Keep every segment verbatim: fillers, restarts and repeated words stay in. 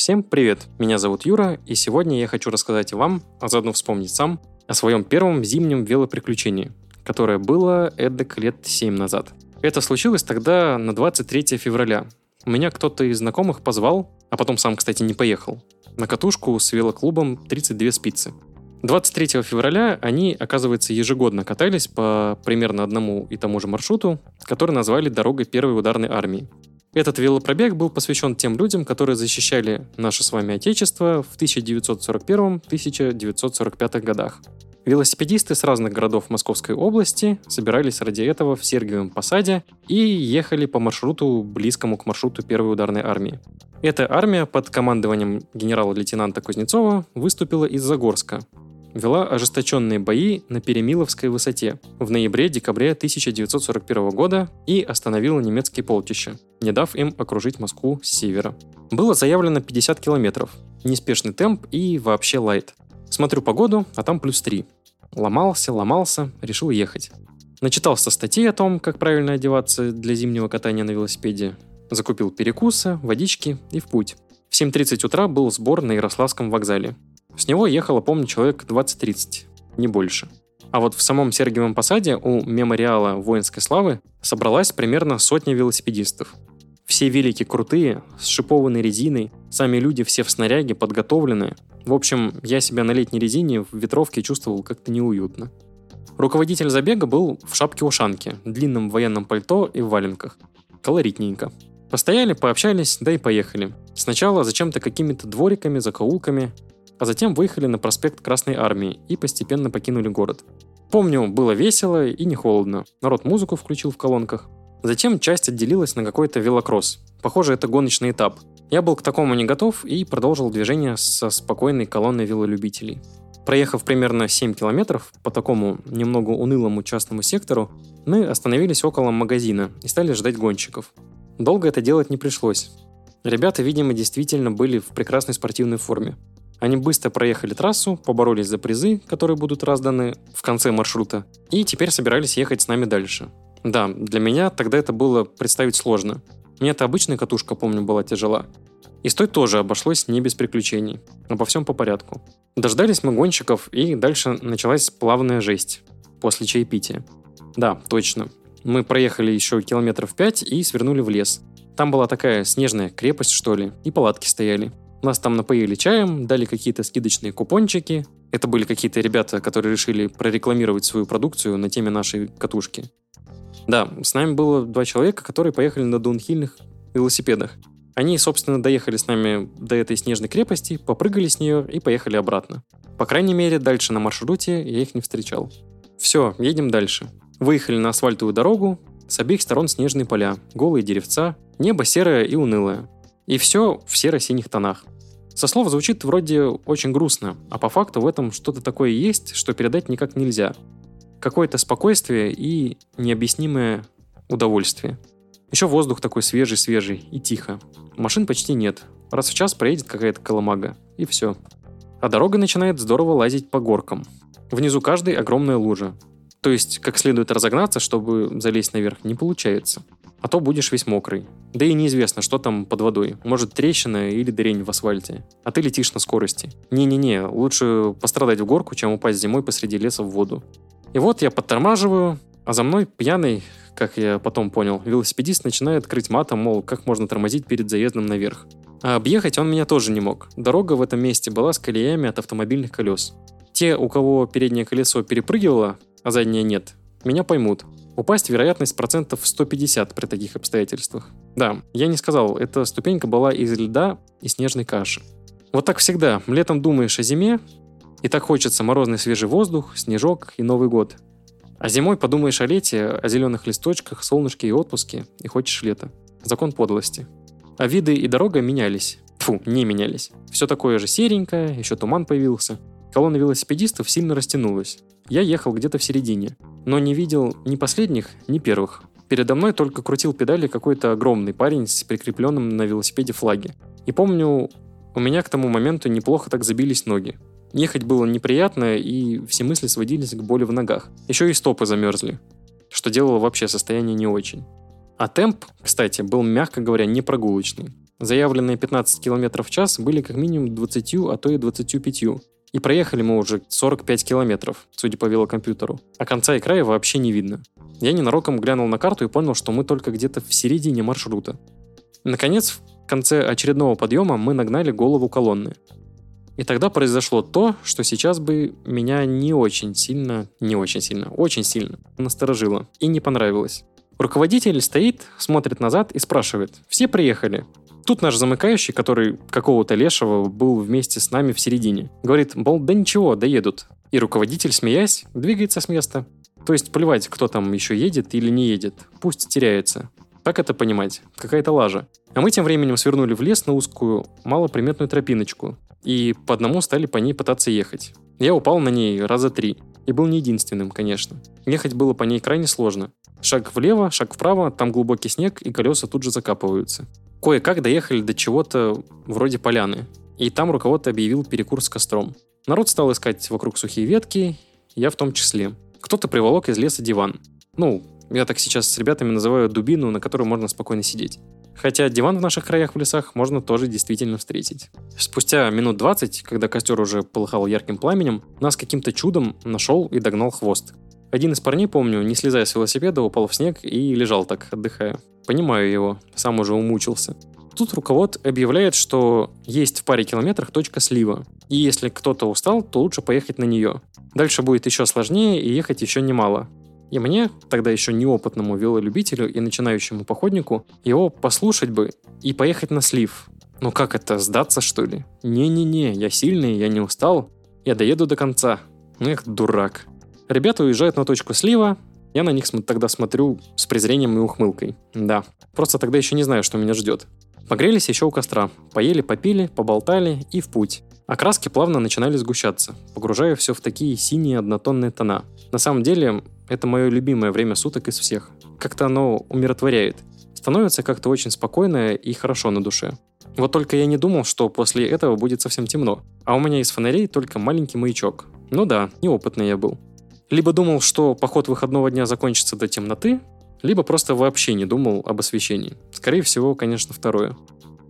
Всем привет, меня зовут Юра, и сегодня я хочу рассказать вам, а заодно вспомнить сам, о своем первом зимнем велоприключении, которое было эдак лет семь назад. Это случилось тогда на двадцать третьего февраля. Меня кто-то из знакомых позвал, а потом сам, кстати, не поехал, на катушку с велоклубом тридцать две спицы. двадцать третьего февраля они, оказывается, ежегодно катались по примерно одному и тому же маршруту, который назвали «Дорогой первой ударной армии». Этот велопробег был посвящен тем людям, которые защищали наше с вами Отечество в тысяча девятьсот сорок первом - тысяча девятьсот сорок пятом годах. Велосипедисты с разных городов Московской области собирались ради этого в Сергиевом Посаде и ехали по маршруту, близкому к маршруту Первой ударной армии. Эта армия под командованием генерала-лейтенанта Кузнецова выступила из Загорска. Вела ожесточенные бои на Перемиловской высоте в ноябре-декабре тысяча девятьсот сорок первого года и остановила немецкие полчища, не дав им окружить Москву с севера. Было заявлено пятьдесят километров, неспешный темп и вообще лайт. Смотрю погоду, а там плюс три. Ломался, ломался, решил ехать. Начитался статей о том, как правильно одеваться для зимнего катания на велосипеде. Закупил перекуса, водички и в путь. В семь тридцать утра был сбор на Ярославском вокзале. С него ехало, помню, человек двадцать-тридцать, не больше. А вот в самом Сергиевом Посаде у мемориала воинской славы собралась примерно сотня велосипедистов. Все велики крутые, с шипованной резиной, сами люди все в снаряге, подготовленные. В общем, я себя на летней резине в ветровке чувствовал как-то неуютно. Руководитель забега был в шапке-ушанке, длинном военном пальто и в валенках. Колоритненько. Постояли, пообщались, да и поехали. Сначала зачем-то какими-то двориками, закоулками, а затем выехали на проспект Красной Армии и постепенно покинули город. Помню, было весело и не холодно. Народ музыку включил в колонках. Затем часть отделилась на какой-то велокросс. Похоже, это гоночный этап. Я был к такому не готов и продолжил движение со спокойной колонной велолюбителей. Проехав примерно семь километров по такому немного унылому частному сектору, мы остановились около магазина и стали ждать гонщиков. Долго это делать не пришлось. Ребята, видимо, действительно были в прекрасной спортивной форме. Они быстро проехали трассу, поборолись за призы, которые будут разданы в конце маршрута, и теперь собирались ехать с нами дальше. Да, для меня тогда это было представить сложно. Мне-то обычная катушка, помню, была тяжела. И с той тоже обошлось не без приключений. Обо всем по порядку. Дождались мы гонщиков, и дальше началась плавная жесть. После чаепития. Да, точно. Мы проехали еще километров пять и свернули в лес. Там была такая снежная крепость, что ли, и палатки стояли. Нас там напоили чаем, дали какие-то скидочные купончики. Это были какие-то ребята, которые решили прорекламировать свою продукцию на теме нашей катушки. Да, с нами было два человека, которые поехали на даунхильных велосипедах. Они, собственно, доехали с нами до этой снежной крепости, попрыгали с нее и поехали обратно. По крайней мере, дальше на маршруте я их не встречал. Все, едем дальше. Выехали на асфальтовую дорогу, с обеих сторон снежные поля, голые деревца, небо серое и унылое. И все в серо-синих тонах. Со слов звучит вроде очень грустно, а по факту в этом что-то такое есть, что передать никак нельзя. Какое-то спокойствие и необъяснимое удовольствие. Еще воздух такой свежий-свежий и тихо. Машин почти нет. Раз в час проедет какая-то колымага. И все. А дорога начинает здорово лазить по горкам. Внизу каждой огромная лужа. То есть, как следует разогнаться, чтобы залезть наверх, не получается. А то будешь весь мокрый. Да и неизвестно, что там под водой. Может, трещина или дырень в асфальте. А ты летишь на скорости. Не-не-не, лучше пострадать в горку, чем упасть зимой посреди леса в воду. И вот я подтормаживаю, а за мной пьяный, как я потом понял, велосипедист начинает крыть матом, мол, как можно тормозить перед заездом наверх. А объехать он меня тоже не мог. Дорога в этом месте была с колеями от автомобильных колес. Те, у кого переднее колесо перепрыгивало, а заднее нет, меня поймут. Упасть вероятность процентов сто пятьдесят при таких обстоятельствах. Да, я не сказал, эта ступенька была из льда и снежной каши. Вот так всегда, летом думаешь о зиме, и так хочется морозный свежий воздух, снежок и Новый год. А зимой подумаешь о лете, о зеленых листочках, солнышке и отпуске, и хочешь лето. Закон подлости. А виды и дорога менялись. Тьфу, не менялись. Все такое же серенькое, еще туман появился. Колонна велосипедистов сильно растянулась. Я ехал где-то в середине, но не видел ни последних, ни первых. Передо мной только крутил педали какой-то огромный парень с прикрепленным на велосипеде флаги. И помню, у меня к тому моменту неплохо так забились ноги. Ехать было неприятно, и все мысли сводились к боли в ногах. Еще и стопы замерзли, что делало вообще состояние не очень. А темп, кстати, был, мягко говоря, не прогулочный. Заявленные пятнадцать километров в час были как минимум двадцать, а то и двадцать пять. И проехали мы уже сорок пять километров, судя по велокомпьютеру. А конца и края вообще не видно. Я ненароком глянул на карту и понял, что мы только где-то в середине маршрута. Наконец, в конце очередного подъема мы нагнали голову колонны. И тогда произошло то, что сейчас бы меня не очень сильно, не очень сильно, очень сильно насторожило и не понравилось. Руководитель стоит, смотрит назад и спрашивает: «Все приехали?» Тут наш замыкающий, который какого-то лешего был вместе с нами в середине, говорит, мол, да ничего, доедут. И руководитель, смеясь, двигается с места. То есть плевать, кто там еще едет или не едет, пусть теряется. Как это понимать? Какая-то лажа. А мы тем временем свернули в лес на узкую, малоприметную тропиночку. И по одному стали по ней пытаться ехать. Я упал на ней раза три. И был не единственным, конечно. Ехать было по ней крайне сложно. Шаг влево, шаг вправо, там глубокий снег, и колеса тут же закапываются. Кое-как доехали до чего-то вроде поляны. И там руководство объявил перекур с костром. Народ стал искать вокруг сухие ветки, я в том числе. Кто-то приволок из леса диван. Ну, я так сейчас с ребятами называю дубину, на которой можно спокойно сидеть. Хотя диван в наших краях в лесах можно тоже действительно встретить. Спустя минут двадцать, когда костер уже полыхал ярким пламенем, нас каким-то чудом нашел и догнал хвост. Один из парней, помню, не слезая с велосипеда, упал в снег и лежал так, отдыхая. Понимаю его, сам уже умучился. Тут руковод объявляет, что есть в паре километрах точка слива. И если кто-то устал, то лучше поехать на нее. Дальше будет еще сложнее и ехать еще немало. И мне, тогда еще неопытному велолюбителю и начинающему походнику, его послушать бы и поехать на слив. Ну как это, сдаться что ли? Не-не-не, я сильный, я не устал, я доеду до конца. Эх, дурак. Ребята уезжают на точку слива, я на них тогда смотрю с презрением и ухмылкой. Да, просто тогда еще не знаю, что меня ждет. Погрелись еще у костра, поели, попили, поболтали и в путь. Окраски плавно начинали сгущаться, погружая все в такие синие однотонные тона. На самом деле, это мое любимое время суток из всех. Как-то оно умиротворяет. Становится как-то очень спокойно и хорошо на душе. Вот только я не думал, что после этого будет совсем темно. А у меня из фонарей только маленький маячок. Ну да, неопытный я был. Либо думал, что поход выходного дня закончится до темноты, либо просто вообще не думал об освещении. Скорее всего, конечно, второе.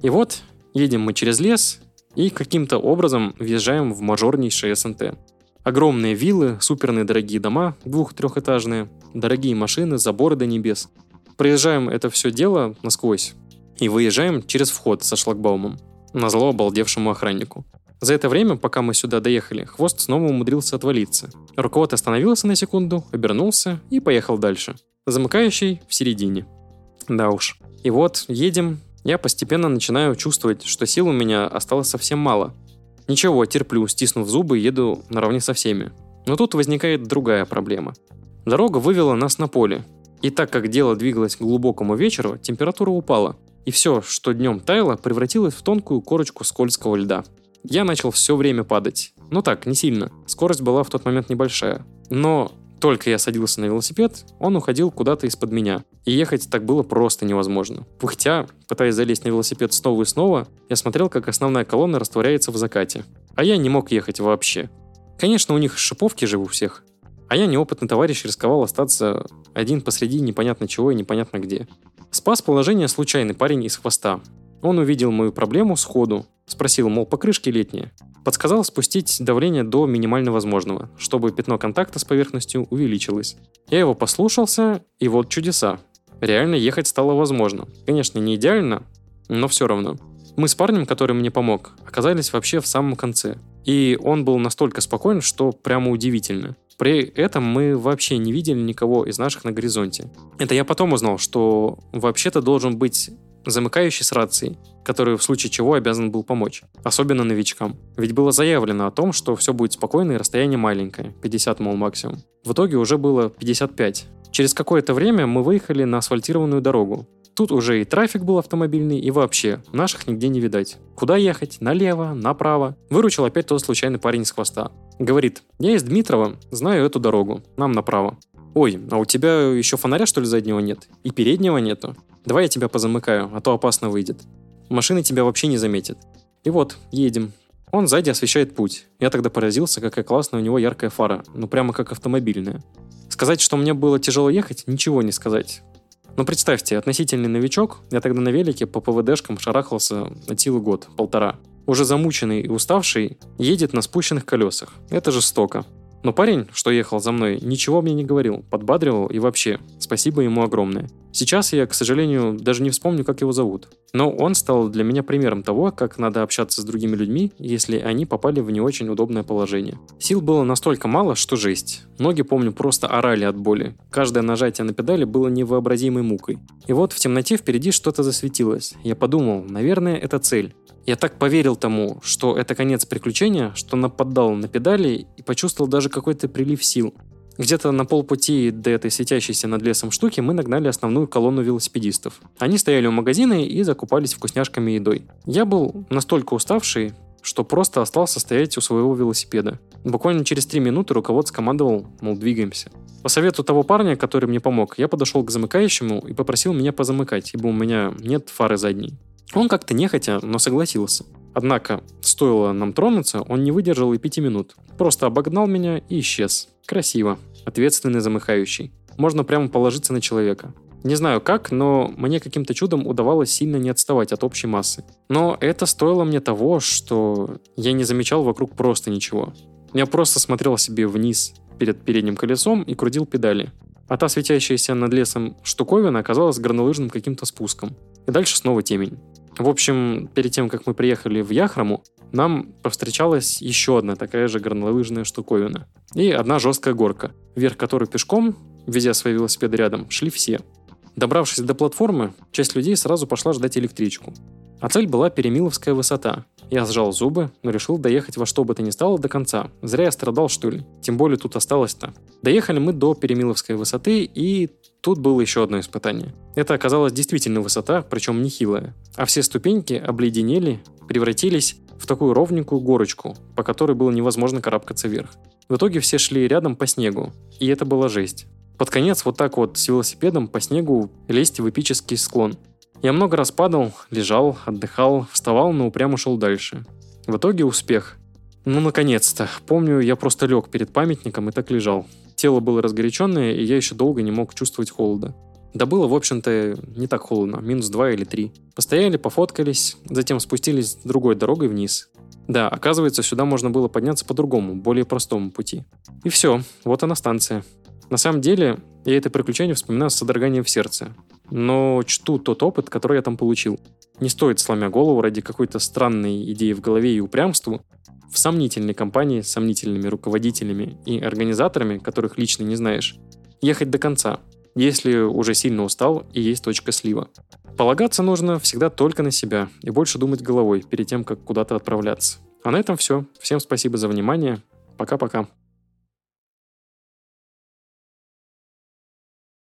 И вот, едем мы через лес и каким-то образом въезжаем в мажорнейшее СНТ. Огромные виллы, суперные дорогие дома, двух-трехэтажные, дорогие машины, заборы до небес. Проезжаем это все дело насквозь и выезжаем через вход со шлагбаумом, назло обалдевшему охраннику. За это время, пока мы сюда доехали, хвост снова умудрился отвалиться. Руковод остановился на секунду, обернулся и поехал дальше. Замыкающий в середине. Да уж. И вот, едем. Я постепенно начинаю чувствовать, что сил у меня осталось совсем мало. Ничего, терплю, стиснув зубы, еду наравне со всеми. Но тут возникает другая проблема. Дорога вывела нас на поле. И так как дело двигалось к глубокому вечеру, температура упала. И все, что днем таяло, превратилось в тонкую корочку скользкого льда. Я начал все время падать. Ну так, не сильно. Скорость была в тот момент небольшая. Но только я садился на велосипед, он уходил куда-то из-под меня. И ехать так было просто невозможно. Пыхтя, пытаясь залезть на велосипед снова и снова, я смотрел, как основная колонна растворяется в закате. А я не мог ехать вообще. Конечно, у них шиповки же у всех. А я, неопытный товарищ, рисковал остаться один посреди непонятно чего и непонятно где. Спас положение случайный парень из хвоста. Он увидел мою проблему сходу. Спросил, мол, покрышки летние. Подсказал спустить давление до минимально возможного, чтобы пятно контакта с поверхностью увеличилось. Я его послушался, и вот чудеса. Реально ехать стало возможно. Конечно, не идеально, но все равно. Мы с парнем, который мне помог, оказались вообще в самом конце. И он был настолько спокоен, что прямо удивительно. При этом мы вообще не видели никого из наших на горизонте. Это я потом узнал, что вообще-то должен быть замыкающий с рацией, который в случае чего обязан был помочь, особенно новичкам. Ведь было заявлено о том, что все будет спокойно и расстояние маленькое, пятьдесят, мол, максимум. В итоге уже было пятьдесят пять. Через какое-то время мы выехали на асфальтированную дорогу. Тут уже и трафик был автомобильный, и вообще, наших нигде не видать. Куда ехать? Налево, направо. Выручил опять тот случайный парень из хвоста. Говорит, я из Дмитрова, знаю эту дорогу, нам направо. Ой, а у тебя еще фонаря, что ли, заднего нет? И переднего нету? Давай я тебя позамыкаю, а то опасно выйдет. Машины тебя вообще не заметят. И вот, едем. Он сзади освещает путь. Я тогда поразился, какая классная у него яркая фара. Ну, прямо как автомобильная. Сказать, что мне было тяжело ехать, ничего не сказать. Но представьте, относительный новичок, я тогда на велике по ПВДшкам шарахался от силы год-полтора. Уже замученный и уставший, едет на спущенных колесах. Это жестоко. Но парень, что ехал за мной, ничего мне не говорил, подбадривал и вообще, спасибо ему огромное. Сейчас я, к сожалению, даже не вспомню, как его зовут. Но он стал для меня примером того, как надо общаться с другими людьми, если они попали в не очень удобное положение. Сил было настолько мало, что жесть. Ноги, помню, просто орали от боли. Каждое нажатие на педали было невообразимой мукой. И вот в темноте впереди что-то засветилось. Я подумал, наверное, это цель. Я так поверил тому, что это конец приключения, что нападал на педали и почувствовал даже какой-то прилив сил. Где-то на полпути до этой светящейся над лесом штуки мы нагнали основную колонну велосипедистов. Они стояли у магазина и закупались вкусняшками и едой. Я был настолько уставший, что просто остался стоять у своего велосипеда. Буквально через три минуты руководство командовал, мол, двигаемся. По совету того парня, который мне помог, я подошел к замыкающему и попросил меня позамыкать, ибо у меня нет фары задней. Он как-то нехотя, но согласился. Однако, стоило нам тронуться, он не выдержал и пяти минут. Просто обогнал меня и исчез. Красиво. Ответственный замыкающий. Можно прямо положиться на человека. Не знаю как, но мне каким-то чудом удавалось сильно не отставать от общей массы. Но это стоило мне того, что я не замечал вокруг просто ничего. Я просто смотрел себе вниз перед передним колесом и крутил педали. А та светящаяся над лесом штуковина оказалась горнолыжным каким-то спуском. И дальше снова темень. В общем, перед тем, как мы приехали в Яхрому, нам повстречалась еще одна такая же горнолыжная штуковина. И одна жесткая горка, вверх которой пешком, везя свои велосипеды рядом, шли все. Добравшись до платформы, часть людей сразу пошла ждать электричку. А цель была Перемиловская высота. Я сжал зубы, но решил доехать во что бы то ни стало до конца. Зря я страдал, что ли. Тем более тут осталось-то. Доехали мы до Перемиловской высоты, и тут было еще одно испытание. Это оказалась действительно высота, причем нехилая. А все ступеньки обледенели, превратились в такую ровненькую горочку, по которой было невозможно карабкаться вверх. В итоге все шли рядом по снегу, и это была жесть. Под конец вот так вот с велосипедом по снегу лезть в эпический склон. Я много раз падал, лежал, отдыхал, вставал, но упрямо шел дальше. В итоге успех. Ну, наконец-то. Помню, я просто лег перед памятником и так лежал. Тело было разгоряченное, и я еще долго не мог чувствовать холода. Да было, в общем-то, не так холодно, минус два или три. Постояли, пофоткались, затем спустились другой дорогой вниз. Да, оказывается, сюда можно было подняться по другому, более простому пути. И все, вот она станция. На самом деле, я это приключение вспоминаю с содроганием в сердце. Но чту тот опыт, который я там получил. Не стоит, сломя голову ради какой-то странной идеи в голове и упрямству, в сомнительной компании с сомнительными руководителями и организаторами, которых лично не знаешь, ехать до конца, если уже сильно устал и есть точка слива. Полагаться нужно всегда только на себя и больше думать головой перед тем, как куда-то отправляться. А на этом все. Всем спасибо за внимание. Пока-пока.